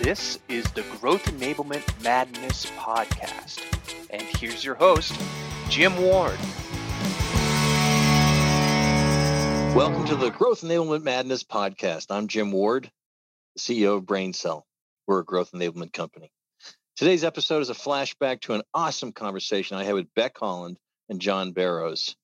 This is the Growth Enablement Madness Podcast. And here's your host, Jim Ward. Welcome to the Growth Enablement Madness Podcast. I'm Jim Ward, CEO of BrainCell. We're a growth enablement company. Today's episode is a flashback to an awesome conversation I had with Beck Holland and John Barrows.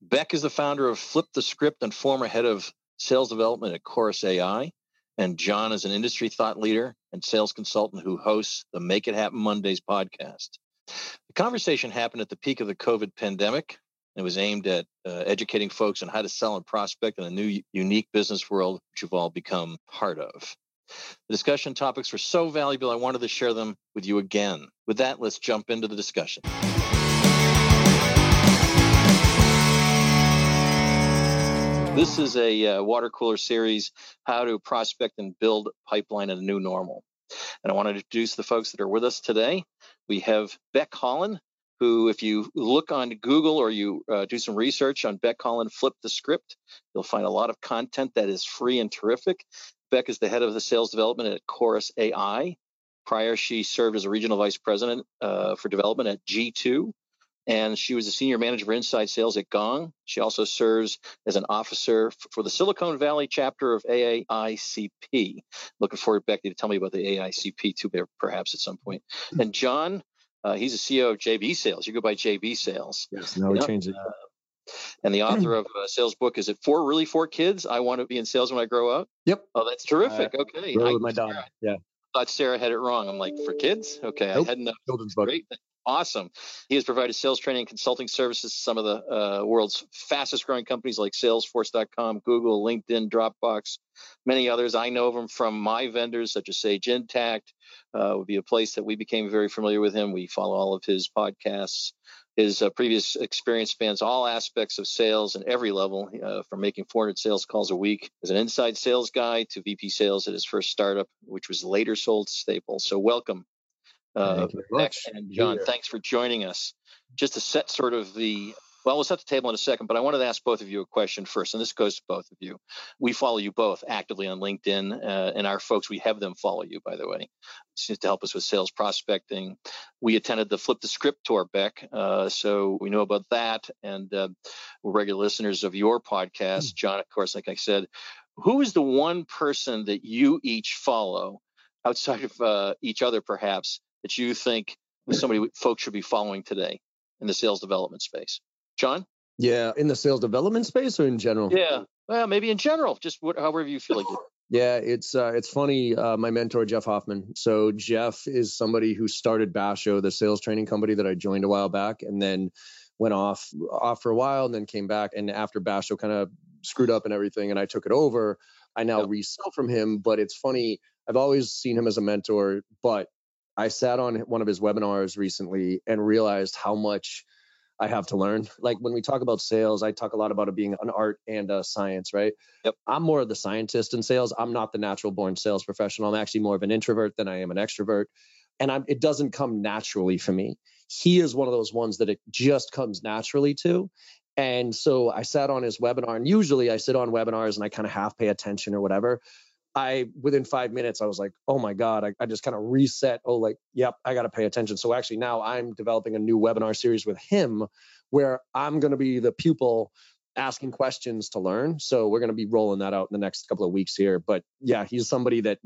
Beck is the founder of Flip the Script and former head of sales development at Chorus AI. And John is an industry thought leader and sales consultant who hosts the Make It Happen Mondays podcast. The conversation happened at the peak of the COVID pandemic. And it was aimed at educating folks on how to sell and prospect in a new, unique business world, which you've all become part of. The discussion topics were so valuable, I wanted to share them with you again. With that, let's jump into the discussion. This is a water cooler series, how to prospect and build pipeline in a new normal. And I want to introduce the folks that are with us today. We have Beck Holland, who if you look on Google or you do some research on Beck Holland, Flip the Script, you'll find a lot of content that is free and terrific. Beck is the head of the sales development at Chorus AI. Prior, she served as a regional vice president for development at G2. And she was a senior manager for inside sales at Gong. She also serves as an officer for the Silicon Valley chapter of AICP. Looking forward, Becky, to tell me about the AICP too, perhaps at some point. And John, he's a CEO of JB Sales. You go by JB Sales. Yes, now we change it. And the author of a sales book, is it Really Four Kids? I Want to Be in Sales When I Grow Up? Yep. Oh, that's terrific. Okay. With my daughter. Yeah. I thought Sarah had it wrong. I'm like, for kids? Okay. Nope. I had enough. Children's book. Great. Awesome. He has provided sales training and consulting services to some of the world's fastest growing companies like Salesforce.com, Google, LinkedIn, Dropbox, many others. I know of him from my vendors such as Sage Intacct. Would be a place that we became very familiar with him. We follow all of his podcasts. His previous experience spans all aspects of sales and every level, from making 400 sales calls a week as an inside sales guy to VP sales at his first startup, which was later sold to Staples. So welcome. Beck and John, thanks for joining us. Just to set sort of we'll set the table in a second, but I wanted to ask both of you a question first, and this goes to both of you. We follow you both actively on LinkedIn, and our folks, we have them follow you, by the way, to help us with sales prospecting. We attended the Flip the Script tour, Beck, so we know about that, and we're regular listeners of your podcast. John, of course, like I said, who is the one person that you each follow outside of each other, perhaps, that you think folks should be following today in the sales development space? John? Yeah, in the sales development space or in general? Yeah, well, maybe in general, just however you feel like it. Yeah, it's funny. My mentor, Jeff Hoffman. So Jeff is somebody who started Basho, the sales training company that I joined a while back, and then went off for a while and then came back. And after Basho kind of screwed up and everything and I took it over, I now resell from him. But it's funny, I've always seen him as a mentor, but I sat on one of his webinars recently and realized how much I have to learn. Like when we talk about sales, I talk a lot about it being an art and a science, right? Yep. I'm more of the scientist in sales. I'm not the natural born sales professional. I'm actually more of an introvert than I am an extrovert. And it doesn't come naturally for me. He is one of those ones that it just comes naturally to. And so I sat on his webinar, and usually I sit on webinars and I kind of half pay attention or whatever. Within 5 minutes, I was like, oh my God, I just kind of reset. Oh, like, yep, I got to pay attention. So actually now I'm developing a new webinar series with him where I'm going to be the pupil asking questions to learn. So we're going to be rolling that out in the next couple of weeks here. But yeah, he's somebody that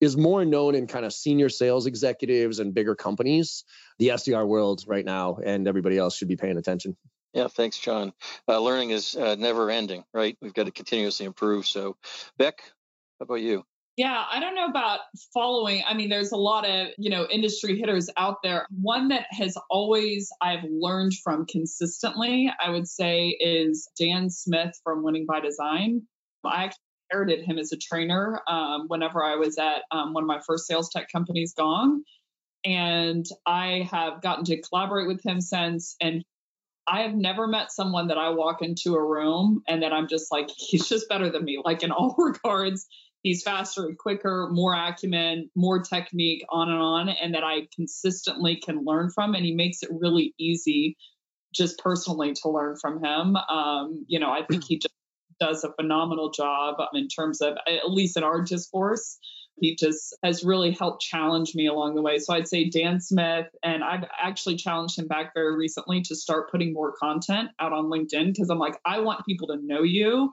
is more known in kind of senior sales executives and bigger companies, the SDR world right now, and everybody else should be paying attention. Yeah, thanks, John. Learning is never ending, right? We've got to continuously improve. So Beck, how about you? Yeah, I don't know about following. I mean, there's a lot of, industry hitters out there. One that has always I've learned from consistently, I would say, is Dan Smith from Winning by Design. I actually inherited him as a trainer whenever I was at one of my first sales tech companies, Gong. And I have gotten to collaborate with him since. And I have never met someone that I walk into a room and that I'm just like, he's just better than me, like in all regards. He's faster and quicker, more acumen, more technique, on, and that I consistently can learn from. And he makes it really easy just personally to learn from him. I think he just does a phenomenal job in terms of, at least in our discourse, He just has really helped challenge me along the way. So I'd say Dan Smith, and I've actually challenged him back very recently to start putting more content out on LinkedIn, because I'm like, I want people to know you,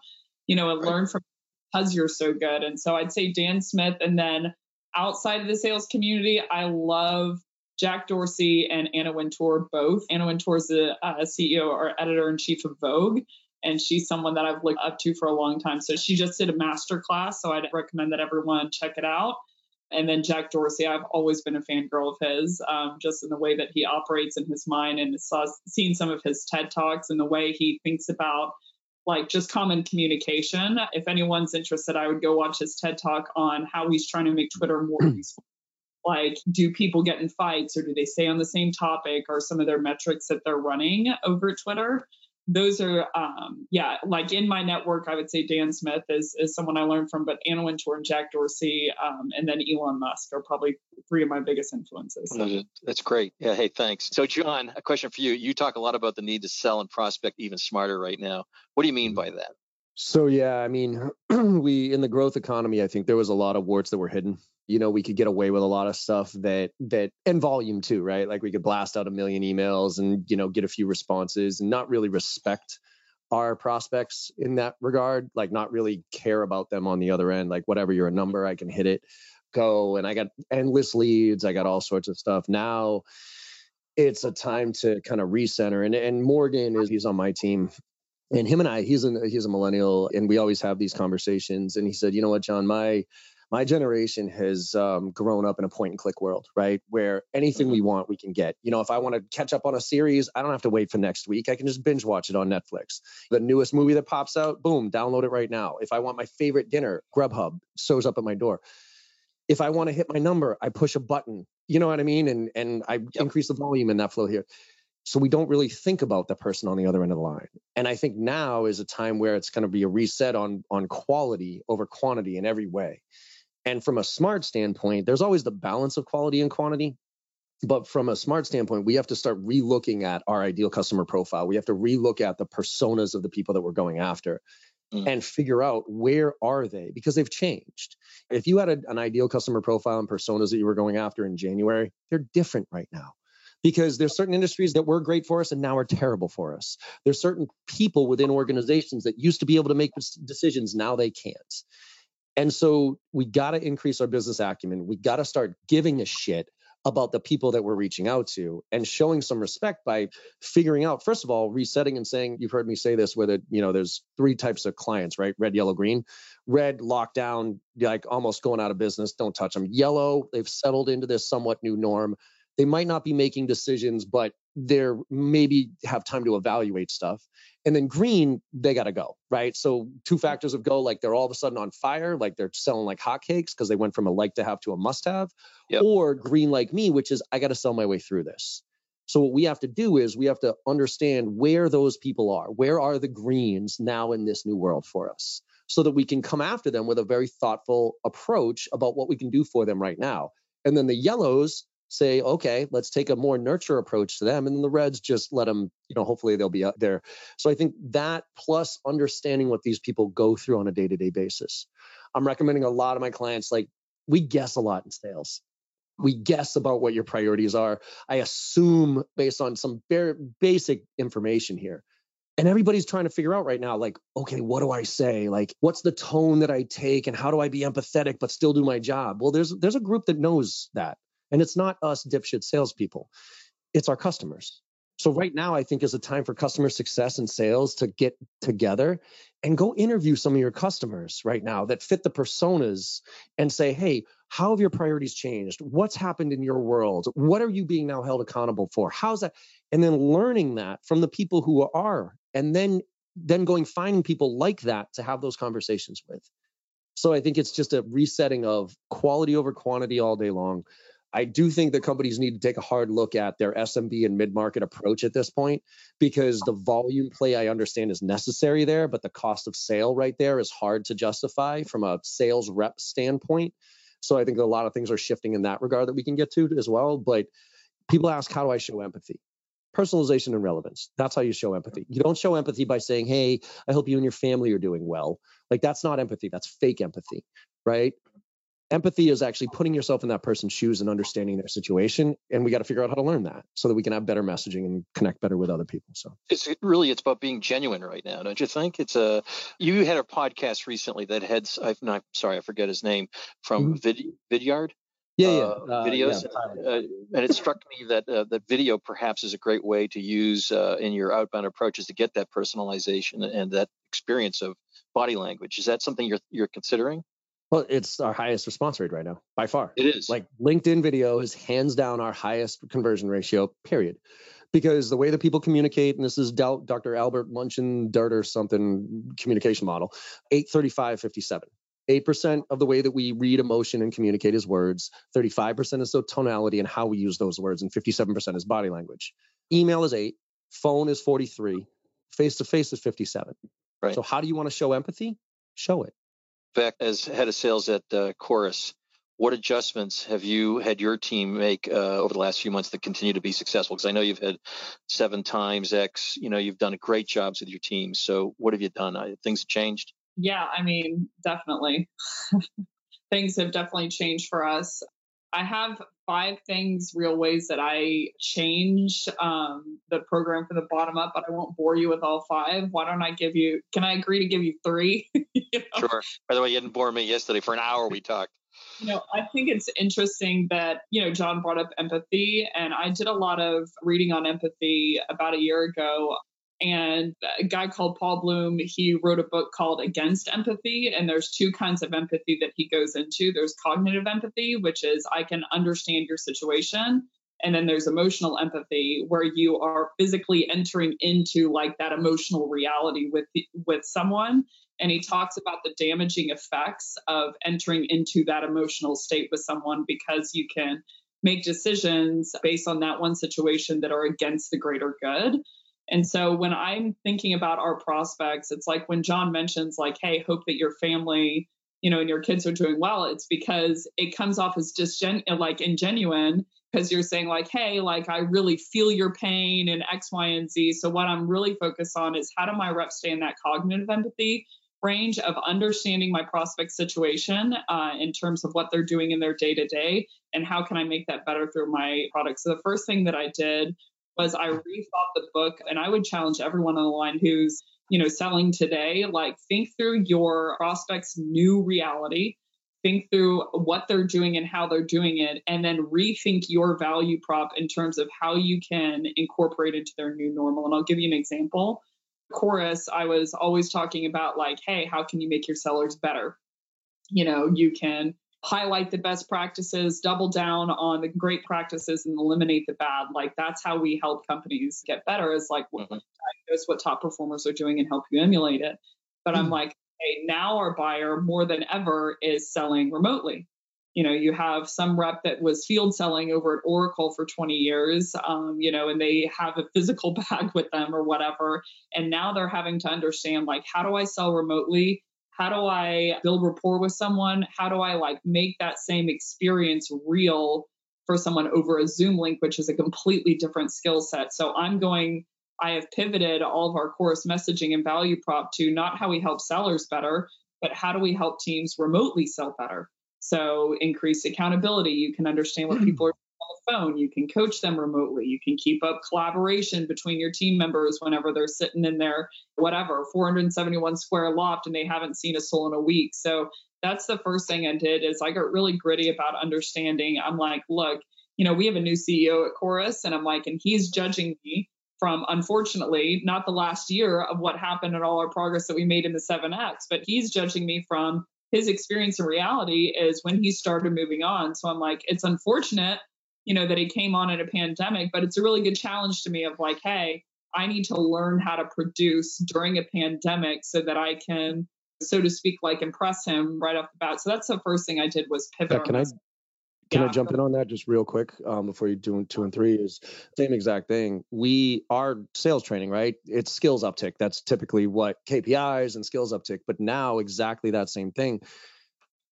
and learn from you because you're so good. And so I'd say Dan Smith. And then outside of the sales community, I love Jack Dorsey and Anna Wintour both. Anna Wintour is the CEO or editor-in-chief of Vogue, and she's someone that I've looked up to for a long time. So she just did a masterclass, so I'd recommend that everyone check it out. And then Jack Dorsey, I've always been a fangirl of his, just in the way that he operates in his mind, and seen some of his TED Talks and the way he thinks about just common communication. If anyone's interested, I would go watch his TED Talk on how he's trying to make Twitter more useful. Do people get in fights, or do they stay on the same topic, or some of their metrics that they're running over Twitter? Those are, in my network, I would say Dan Smith is someone I learned from, but Anna Wintour and Jack Dorsey, and then Elon Musk are probably three of my biggest influences. So. That's great. Yeah. Hey, thanks. So John, a question for you. You talk a lot about the need to sell and prospect even smarter right now. What do you mean by that? So, we in the growth economy, I think there was a lot of warts that were hidden. We could get away with a lot of stuff that and volume too, right? We could blast out 1 million emails and, get a few responses and not really respect our prospects in that regard, not really care about them on the other end, whatever your number, I can hit it, go. And I got endless leads. I got all sorts of stuff. Now it's a time to kind of recenter. And Morgan, he's on my team. And him and I, he's a millennial, and we always have these conversations. And he said, you know what, John, my generation has grown up in a point-and-click world, right? Where anything we want, we can get. If I want to catch up on a series, I don't have to wait for next week. I can just binge watch it on Netflix. The newest movie that pops out, boom, download it right now. If I want my favorite dinner, Grubhub shows up at my door. If I want to hit my number, I push a button. You know what I mean? And I increase the volume in that flow here. So we don't really think about the person on the other end of the line. And I think now is a time where it's going to be a reset on quality over quantity in every way. And from a smart standpoint, there's always the balance of quality and quantity. But from a smart standpoint, we have to start relooking at our ideal customer profile. We have to relook at the personas of the people that we're going after and figure out where are they, because they've changed. If you had an ideal customer profile and personas that you were going after in January, they're different right now. Because there's certain industries that were great for us and now are terrible for us. There's certain people within organizations that used to be able to make decisions, now they can't. And so we got to increase our business acumen. We got to start giving a shit about the people that we're reaching out to and showing some respect by figuring out, first of all, resetting and saying, you've heard me say this, whether, there's three types of clients, right? Red, yellow, green. Red, lockdown, almost going out of business. Don't touch them. Yellow, they've settled into this somewhat new norm. They might not be making decisions, but they're maybe have time to evaluate stuff. And then green, they got to go, right? So two factors of go, they're all of a sudden on fire, they're selling like hotcakes because they went from a like-to-have to a must-have. Yep. Or green like me, which is I got to sell my way through this. So what we have to do is we have to understand where those people are. Where are the greens now in this new world for us? So that we can come after them with a very thoughtful approach about what we can do for them right now. And then the yellows, say, okay, let's take a more nurture approach to them. And then the reds, just let them, hopefully they'll be out there. So I think that plus understanding what these people go through on a day-to-day basis. I'm recommending a lot of my clients, we guess a lot in sales. We guess about what your priorities are. I assume based on some very basic information here. And everybody's trying to figure out right now, okay, what do I say? What's the tone that I take? And how do I be empathetic but still do my job? Well, there's a group that knows that. And it's not us dipshit salespeople. It's our customers. So right now, I think is a time for customer success and sales to get together and go interview some of your customers right now that fit the personas and say, hey, how have your priorities changed? What's happened in your world? What are you being now held accountable for? How's that? And then learning that from the people who are, and then going finding people like that to have those conversations with. So I think it's just a resetting of quality over quantity all day long. I do think that companies need to take a hard look at their SMB and mid-market approach at this point, because the volume play I understand is necessary there, but the cost of sale right there is hard to justify from a sales rep standpoint. So I think a lot of things are shifting in that regard that we can get to as well. But people ask, how do I show empathy? Personalization and relevance. That's how you show empathy. You don't show empathy by saying, hey, I hope you and your family are doing well. That's not empathy. That's fake empathy, right? Empathy is actually putting yourself in that person's shoes and understanding their situation. And we got to figure out how to learn that so that we can have better messaging and connect better with other people. So it's about being genuine right now, don't you think? You had a podcast recently that had, I forget his name, from Vidyard. Videos. Yeah. And it struck me that video perhaps is a great way to use in your outbound approaches to get that personalization and that experience of body language. Is that something you're considering? Well, it's our highest response rate right now, by far. It is. Like LinkedIn video is hands down our highest conversion ratio, period. Because the way that people communicate, and this is Dr. Albert Munchin-Durter something communication model, 8-35-57. 8% of the way that we read emotion and communicate is words. 35% is the tonality and how we use those words. And 57% is body language. Email is 8. Phone is 43. Face-to-face is 57. Right. So how do you want to show empathy? Show it. Back as head of sales at Chorus, what adjustments have you had your team make over the last few months that continue to be successful? Because I know you've had 7x X, you've done great jobs with your team. So what have you done? Things changed? Yeah, definitely. Things have definitely changed for us. I have 5 things, real ways that I change the program from the bottom up, but I won't bore you with all 5. Can I agree to give you 3? Sure. By the way, you didn't bore me yesterday. For an hour, we talked. I think it's interesting that, John brought up empathy, and I did a lot of reading on empathy about a year ago. And a guy called Paul Bloom, he wrote a book called Against Empathy. And there's 2 kinds of empathy that he goes into. There's cognitive empathy, which is I can understand your situation. And then there's emotional empathy, where you are physically entering into that emotional reality with someone. And he talks about the damaging effects of entering into that emotional state with someone, because you can make decisions based on that one situation that are against the greater good. And so when I'm thinking about our prospects, it's like when John mentions hey, hope that your family, and your kids are doing well, it's because it comes off as ingenuine, because you're saying hey, I really feel your pain and X, Y, and Z. So what I'm really focused on is how do my reps stay in that cognitive empathy range of understanding my prospect situation in terms of what they're doing in their day-to-day, and how can I make that better through my product. So the first thing that I did was I rethought the book, and I would challenge everyone on the line who's, selling today, think through your prospect's new reality, think through what they're doing and how they're doing it, and then rethink your value prop in terms of how you can incorporate into their new normal. And I'll give you an example. Chorus, I was always talking about hey, how can you make your sellers better? You can highlight the best practices, double down on the great practices, and eliminate the bad. That's how we help companies get better, is diagnose what top performers are doing and help you emulate it. But I'm hey, now our buyer more than ever is selling remotely. You have some rep that was field selling over at Oracle for 20 years, and they have a physical bag with them or whatever. And now they're having to understand, how do I sell remotely? How do I build rapport with someone? How do I make that same experience real for someone over a Zoom link, which is a completely different skill set? So I have pivoted all of our Chorus messaging and value prop to not how we help sellers better, but how do we help teams remotely sell better? So increased accountability. You can understand what people are doing on the phone. You can coach them remotely. You can keep up collaboration between your team members whenever they're sitting in their 471 square loft and they haven't seen a soul in a week. So that's the first thing I did, is I got really gritty about understanding. I'm look, we have a new CEO at Chorus, and I'm and he's judging me from, unfortunately, not the last year of what happened and all our progress that we made in the 7X, but he's judging me from his experience in reality is when he started moving on. So I'm it's unfortunate, that he came on in a pandemic, but it's a really good challenge to me of hey, I need to learn how to produce during a pandemic so that I can, so to speak, impress him right off the bat. So that's the first thing I did, was pivot. Yeah, can I jump in on that just real quick before you do 2 and 3? Is same exact thing. Our sales training, right? It's skills uptick. That's typically what KPIs and skills uptick. But now exactly that same thing.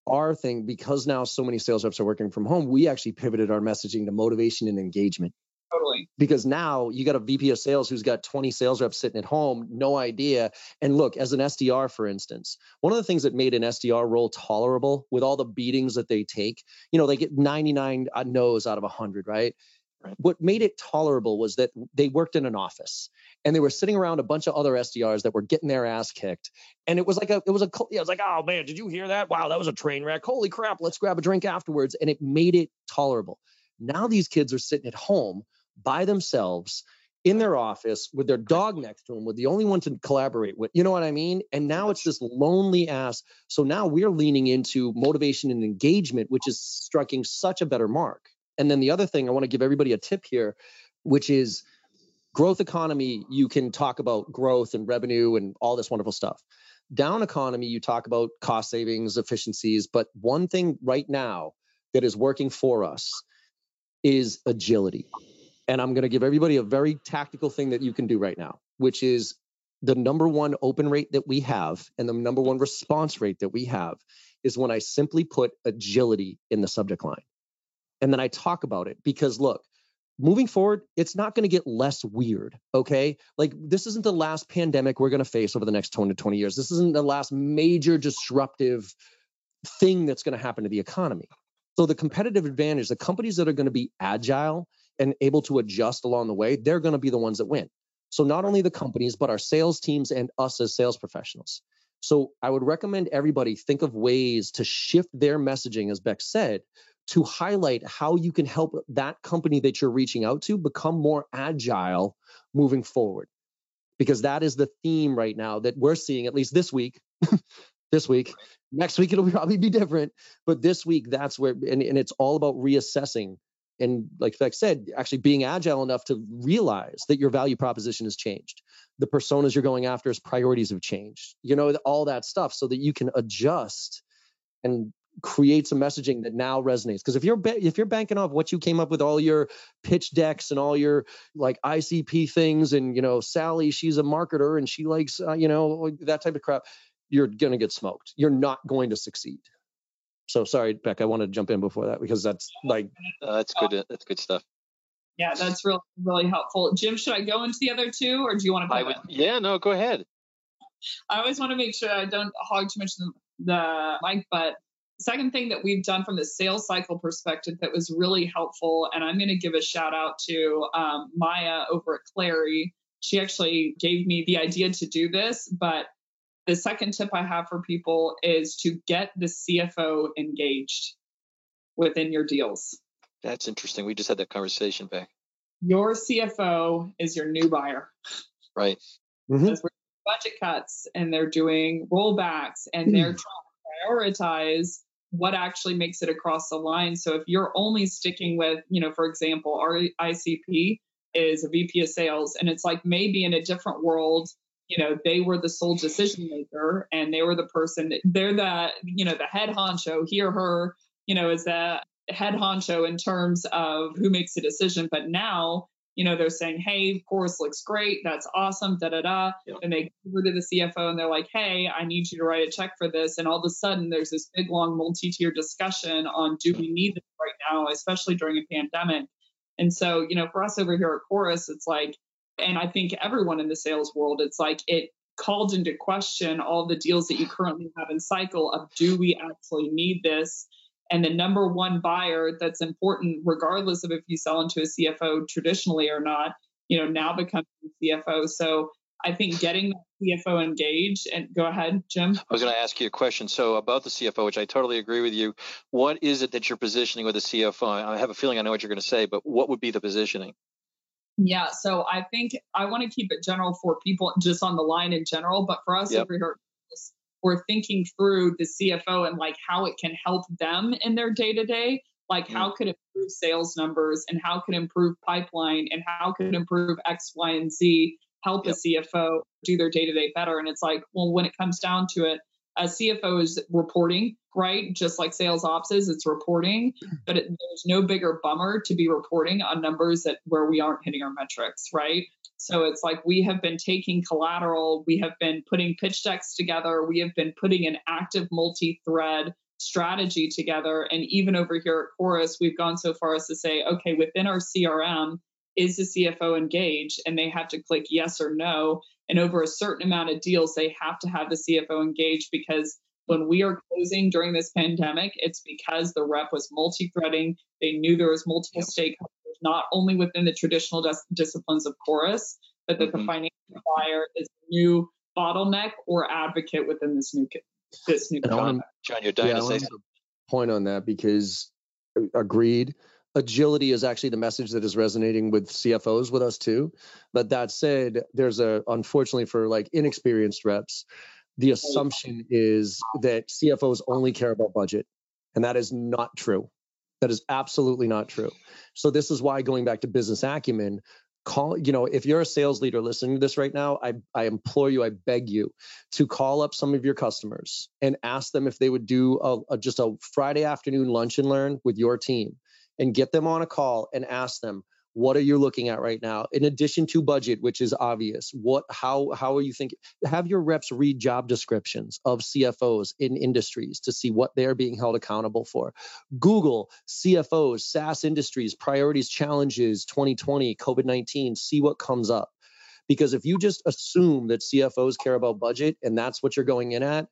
Our thing, because now so many sales reps are working from home, we actually pivoted our messaging to motivation and engagement. Totally. Because now you got a VP of sales who's got 20 sales reps sitting at home, no idea. And look, as an SDR, for instance, one of the things that made an SDR role tolerable with all the beatings that they take, you know, they get 99 no's out of 100, right? What made it tolerable was that they worked in an office and they were sitting around a bunch of other SDRs that were getting their ass kicked. And it was like, it was like, oh man, did you hear that? Wow, that was a train wreck. Holy crap, let's grab a drink afterwards. And it made it tolerable. Now these kids are sitting at home by themselves in their office with their dog next to them, with the only one to collaborate with. You know what I mean? And now it's this lonely ass. So now we're leaning into motivation and engagement, which is striking such a better mark. And then the other thing, I want to give everybody a tip here, which is growth economy. You can talk about growth and revenue and all this wonderful stuff. Down economy, you talk about cost savings, efficiencies. But one thing right now that is working for us is agility. And I'm going to give everybody a very tactical thing that you can do right now, which is the number one open rate that we have and the number one response rate that we have is when I simply put agility in the subject line. And then I talk about it because look, moving forward, it's not going to get less weird. Okay. Like this isn't the last pandemic we're going to face over the next 10 to 20 years. This isn't the last major disruptive thing that's going to happen to the economy. So the competitive advantage, the companies that are going to be agile and able to adjust along the way, they're going to be the ones that win. So not only the companies, but our sales teams and us as sales professionals. So I would recommend everybody think of ways to shift their messaging, as Beck said, to highlight how you can help that company that you're reaching out to become more agile moving forward. Because that is the theme right now that we're seeing, at least this week. Next week, it'll probably be different. But this week, that's where, and it's all about reassessing. And like Beck said, actually being agile enough to realize that your value proposition has changed. The personas you're going after, as priorities have changed. You know, all that stuff so that you can adjust and create some messaging that now resonates. Because if you're banking off what you came up with, all your pitch decks and all your like ICP things, and you know Sally, she's a marketer and she likes you know that type of crap, you're gonna get smoked. You're not going to succeed. So sorry, Beck, I wanted to jump in before that because that's like that's good. That's good stuff. Yeah, that's really really helpful. Jim, should I go into the other two, or do you want to? Yeah, no, go ahead. I always want to make sure I don't hog too much the mic, but. Second thing that we've done from the sales cycle perspective that was really helpful, and I'm going to give a shout out to Maya over at Clary. She actually gave me the idea to do this, but the second tip I have for people is to get the CFO engaged within your deals. That's interesting. We just had that conversation back. Your CFO is your new buyer. Right. Mm-hmm. Because we're doing budget cuts and they're doing rollbacks and they're trying prioritize what actually makes it across the line. So if you're only sticking with, you know, for example, our ICP is a VP of sales, and it's like maybe in a different world, you know, they were the sole decision maker and they were the person that they're the, you know, the head honcho, he or her, you know, is the head honcho in terms of who makes the decision. But now, you know, they're saying, hey, Chorus looks great. That's awesome. Yep. And they go over to the CFO and they're like, hey, I need you to write a check for this. And all of a sudden there's this big, long multi-tier discussion on do we need this right now, especially during a pandemic. And so, you know, for us over here at Chorus, it's like, and I think everyone in the sales world, it's like it called into question all the deals that you currently have in cycle of do we actually need this? And the number one buyer that's important, regardless of if you sell into a CFO traditionally or not, you know, now becomes a CFO. So I think getting the CFO engaged, and go ahead, Jim. I was going to ask you a question. So about the CFO, which I totally agree with you. What is it that you're positioning with a CFO? I have a feeling I know what you're going to say, but what would be the positioning? Yeah. So I think I want to keep it general for people just on the line in general, but for us, yep. Over here, we're thinking through the CFO and like how it can help them in their day-to-day, like how could it improve sales numbers and how could it improve pipeline and how could it improve X, Y, and Z, help yep. a CFO do their day-to-day better. And it's like, well, when it comes down to it, a CFO is reporting, right? Just like sales ops is, it's reporting, but there's no bigger bummer to be reporting on numbers that where we aren't hitting our metrics, right? So it's like we have been taking collateral, we have been putting pitch decks together, we have been putting an active multi-thread strategy together. And even over here at Chorus, we've gone so far as to say, okay, within our CRM, is the CFO engaged? And they have to click yes or no. And over a certain amount of deals, they have to have the CFO engaged, because when we are closing during this pandemic, it's because the rep was multi-threading. They knew there was multiple stakeholders, not only within the traditional disciplines of Chorus, but that the financial buyer is a new bottleneck or advocate within this new. And John, you're dying to say something. Point on that, because agreed. Agility is actually the message that is resonating with CFOs with us too. But that said, there's unfortunately for like inexperienced reps, the assumption is that CFOs only care about budget. And that is not true. That is absolutely not true. So this is why, going back to business acumen, if you're a sales leader listening to this right now, I implore you, I beg you to call up some of your customers and ask them if they would do just a Friday afternoon lunch and learn with your team, and get them on a call and ask them, what are you looking at right now? In addition to budget, which is obvious, how are you thinking? Have your reps read job descriptions of CFOs in industries to see what they're being held accountable for. Google CFOs, SaaS industries, priorities, challenges, 2020, COVID-19, see what comes up. Because if you just assume that CFOs care about budget and that's what you're going in at,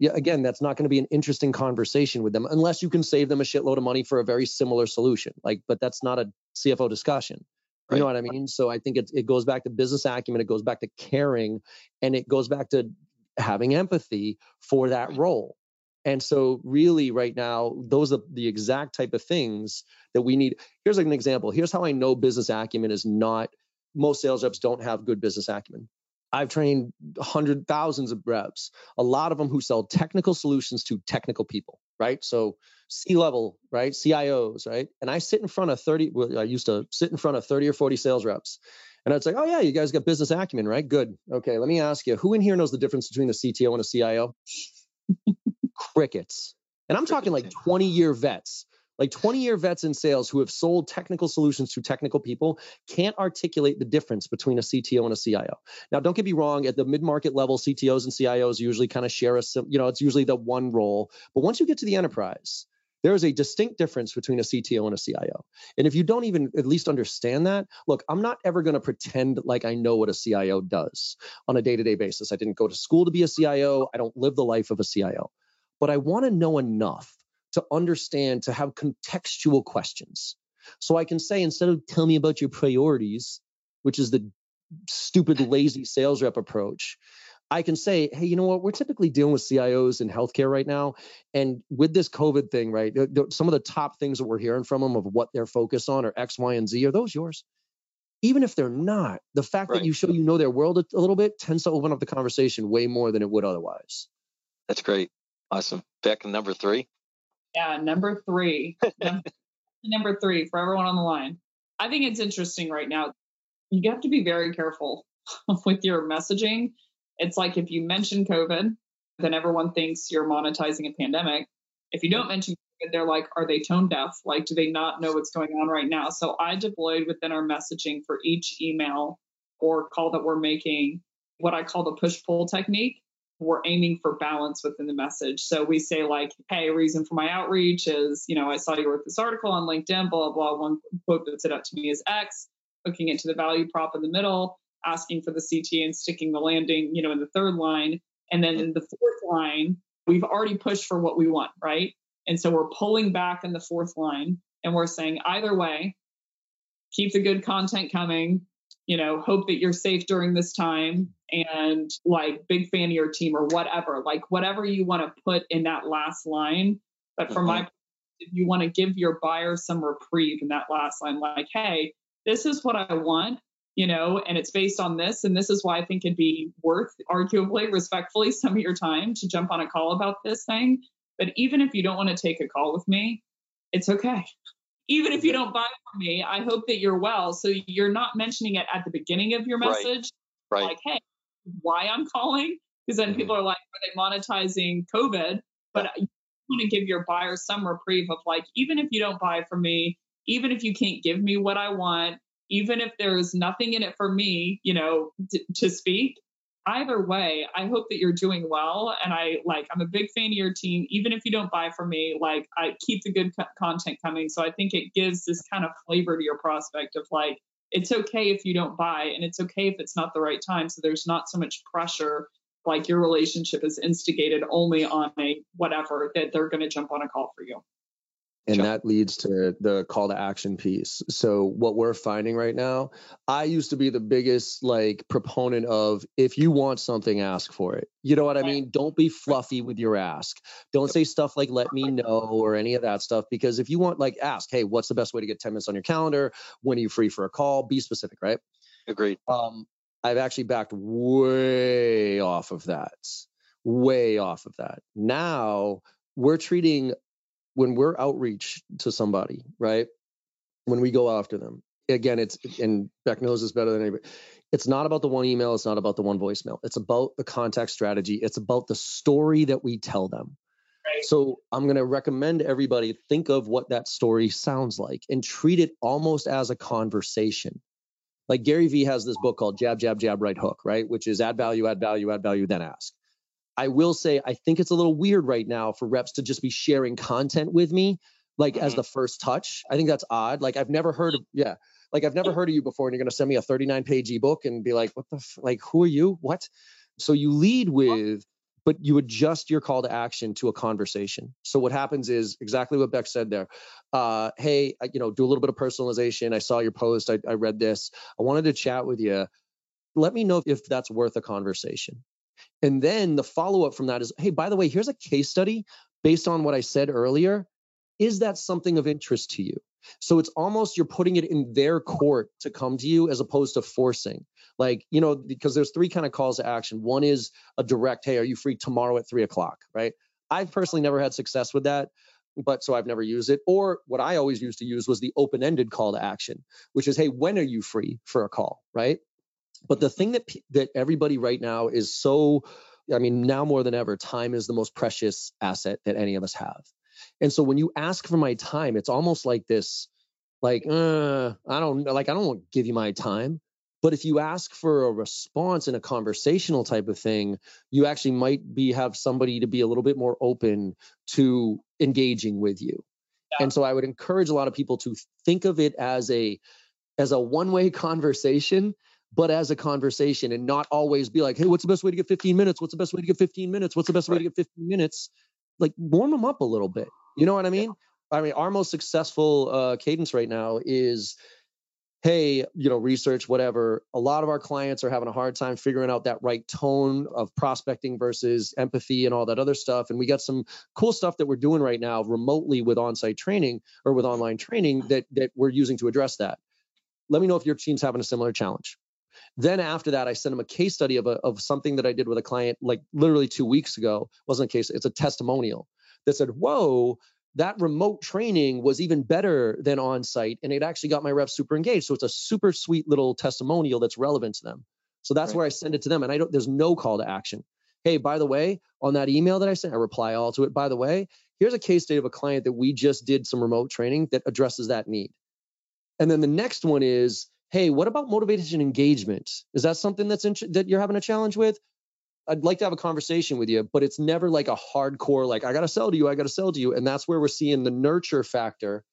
yeah, again, that's not going to be an interesting conversation with them, unless you can save them a shitload of money for a very similar solution. But that's not a CFO discussion. Right. You know what I mean? So I think it goes back to business acumen. It goes back to caring, and it goes back to having empathy for that role. And so really right now, those are the exact type of things that we need. Here's an example. Here's how I know business acumen is not, most sales reps don't have good business acumen. I've trained thousands of reps, a lot of them who sell technical solutions to technical people, right? So C-level, right? CIOs, right? And I used to sit in front of 30 or 40 sales reps. And I'd say, oh yeah, you guys got business acumen, right? Good. Okay, let me ask you, who in here knows the difference between a CTO and a CIO? Crickets. And I'm talking like 20-year vets. Like 20-year vets in sales who have sold technical solutions to technical people can't articulate the difference between a CTO and a CIO. Now, don't get me wrong. At the mid-market level, CTOs and CIOs usually kind of share it's usually the one role. But once you get to the enterprise, there is a distinct difference between a CTO and a CIO. And if you don't even at least understand that, look, I'm not ever going to pretend like I know what a CIO does on a day-to-day basis. I didn't go to school to be a CIO. I don't live the life of a CIO. But I want to know enough to understand, to have contextual questions. So I can say, instead of tell me about your priorities, which is the stupid, lazy sales rep approach, I can say, hey, you know what? We're typically dealing with CIOs in healthcare right now. And with this COVID thing, right? Some of the top things that we're hearing from them of what they're focused on are X, Y, and Z. Are those yours? Even if they're not, the fact that you show you know their world a little bit tends to open up the conversation way more than it would otherwise. That's great. Awesome. Back to number three. Yeah, number three. Number three for everyone on the line. I think it's interesting right now. You have to be very careful with your messaging. It's like, if you mention COVID, then everyone thinks you're monetizing a pandemic. If you don't mention COVID, they're like, are they tone deaf? Like, do they not know what's going on right now? So I deployed within our messaging for each email or call that we're making what I call the push-pull technique. We're aiming for balance within the message. So we say like, hey, a reason for my outreach is, I saw you wrote this article on LinkedIn, blah, blah, blah. One quote that stood out to me is X, hooking it to the value prop in the middle, asking for the CTA and sticking the landing, in the third line. And then in the fourth line, we've already pushed for what we want, right? And so we're pulling back in the fourth line and we're saying, either way, keep the good content coming, hope that you're safe during this time, and like big fan of your team or whatever, like whatever you want to put in that last line. But from my perspective, you want to give your buyer some reprieve in that last line, like, hey, this is what I want, and it's based on this. And this is why I think it'd be worth, arguably, respectfully, some of your time to jump on a call about this thing. But even if you don't want to take a call with me, it's okay. Even if you don't buy from me, I hope that you're well. So you're not mentioning it at the beginning of your message. Right. Like, hey, why I'm calling, because then people are like, are they monetizing COVID? But you want to give your buyer some reprieve of like, even if you don't buy from me, even if you can't give me what I want, even if there's nothing in it for me, to speak, either way, I hope that you're doing well. And I'm a big fan of your team. Even if you don't buy from me, like, I keep the good content coming. So I think it gives this kind of flavor to your prospect of like, it's okay if you don't buy, and it's okay if it's not the right time. So there's not so much pressure, like your relationship is instigated only on a whatever, that they're going to jump on a call for you. And that leads to the call to action piece. So what we're finding right now, I used to be the biggest proponent of, if you want something, ask for it. You know what I mean? Don't be fluffy with your ask. Don't say stuff like, let me know, or any of that stuff. Because if you want, ask, hey, what's the best way to get 10 minutes on your calendar? When are you free for a call? Be specific, right? Agreed. I've actually backed way off of that. Now we're treating... when we're outreach to somebody, right? When we go after them, again, it's, and Beck knows this better than anybody, it's not about the one email. It's not about the one voicemail. It's about the contact strategy. It's about the story that we tell them. Right. So I'm going to recommend everybody think of what that story sounds like and treat it almost as a conversation. Like Gary Vee has this book called Jab, Jab, Jab, Right Hook, right? Which is add value, add value, add value, then ask. I will say, I think it's a little weird right now for reps to just be sharing content with me, as the first touch. I think that's odd. I've never heard of you before, and you're going to send me a 39-page ebook and be like, what the, who are you? What? So you lead with, but you adjust your call to action to a conversation. So what happens is exactly what Beck said there. Hey, do a little bit of personalization. I saw your post. I read this. I wanted to chat with you. Let me know if that's worth a conversation. And then the follow-up from that is, hey, by the way, here's a case study based on what I said earlier. Is that something of interest to you? So it's almost you're putting it in their court to come to you as opposed to forcing. Because there's three kind of calls to action. One is a direct, hey, are you free tomorrow at 3:00, right? I've personally never had success with that, so I've never used it. Or what I always used to use was the open-ended call to action, which is, hey, when are you free for a call, right? But the thing that everybody right now is so, now more than ever, time is the most precious asset that any of us have. And so when you ask for my time, it's almost like this, I don't want to give you my time. But if you ask for a response in a conversational type of thing, you actually might have somebody to be a little bit more open to engaging with you. Yeah. And so I would encourage a lot of people to think of it as a one-way conversation, but as a conversation, and not always be like, hey, what's the best way to get 15 minutes? What's the best way to get 15 minutes? What's the best way to get 15 minutes? Warm them up a little bit. You know what I mean? Yeah. Our most successful cadence right now is, hey, research, whatever. A lot of our clients are having a hard time figuring out that right tone of prospecting versus empathy and all that other stuff. And we got some cool stuff that we're doing right now remotely with on-site training, or with online training, that we're using to address that. Let me know if your team's having a similar challenge. Then after that, I sent him a case study of something that I did with a client literally 2 weeks ago. It wasn't a case, it's a testimonial that said, whoa, that remote training was even better than on-site. And it actually got my reps super engaged. So it's a super sweet little testimonial that's relevant to them. So that's where I send it to them. And there's no call to action. Hey, by the way, on that email that I sent, I reply all to it. By the way, here's a case study of a client that we just did some remote training that addresses that need. And then the next one is, hey, what about motivation engagement? Is that something that you're having a challenge with? I'd like to have a conversation with you, but it's never like a hardcore, I got to sell to you, I got to sell to you. And that's where we're seeing the nurture factor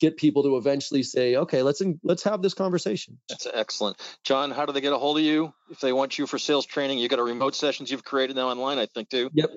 get people to eventually say, okay, let's have this conversation. That's excellent. John, how do they get a hold of you if they want you for sales training? You got a remote sessions you've created now online, I think, too. Yep.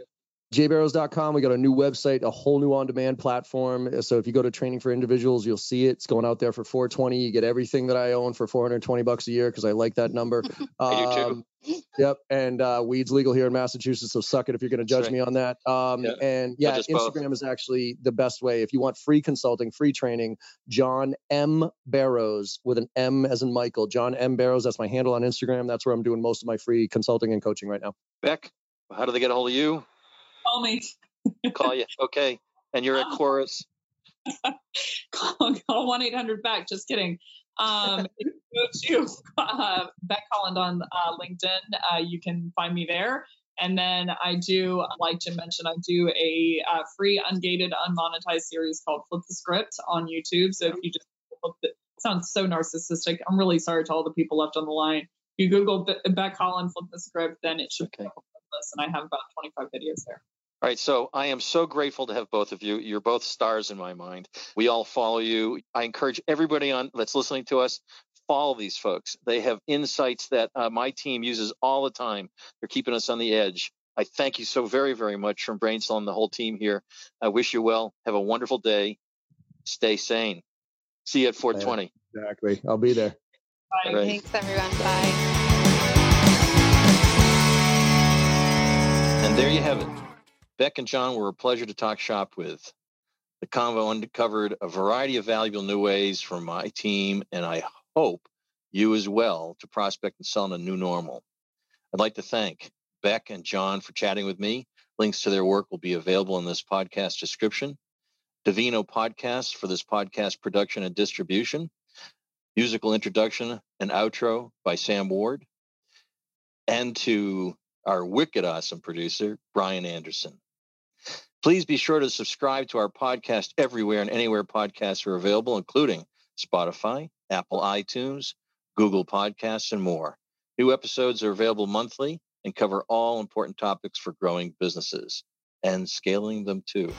JBarrows.com. We got a new website, a whole new on-demand platform. So if you go to training for individuals, you'll see it. It's going out there for $420. You get everything that I own for $420 a year, because I like that number. I do too. Yep. And weed's legal here in Massachusetts, so suck it if you're going to judge me on that. Instagram is actually the best way. If you want free consulting, free training, John M. Barrows, with an M as in Michael. John M. Barrows, that's my handle on Instagram. That's where I'm doing most of my free consulting and coaching right now. Beck, how do they get a hold of you? Call me. Call you. Okay. And you're at Chorus. Call 1-800-BECK. Just kidding. If you go to Beck Holland on LinkedIn, you can find me there. And then I do, like Jim mentioned, I do a free, ungated, unmonetized series called Flip the Script on YouTube. So if you just flip it sounds so narcissistic. I'm really sorry to all the people left on the line. You Google Beck Holland, Flip the Script, then it should come up with this. And I have about 25 videos there. All right. So I am so grateful to have both of you. You're both stars in my mind. We all follow you. I encourage everybody that's listening to us, follow these folks. They have insights that my team uses all the time. They're keeping us on the edge. I thank you so very, very much from BrainCell and the whole team here. I wish you well. Have a wonderful day. Stay sane. See you at 420. Exactly. I'll be there. Bye. Right. Thanks, everyone. Bye. And there you have it. Beck and John were a pleasure to talk shop with. The convo uncovered a variety of valuable new ways for my team, and I hope you as well, to prospect and sell in a new normal. I'd like to thank Beck and John for chatting with me. Links to their work will be available in this podcast description. Divino Podcasts for this podcast production and distribution. Musical introduction and outro by Sam Ward. And to our wicked awesome producer, Brian Anderson. Please be sure to subscribe to our podcast everywhere and anywhere podcasts are available, including Spotify, Apple iTunes, Google Podcasts, and more. New episodes are available monthly and cover all important topics for growing businesses and scaling them too.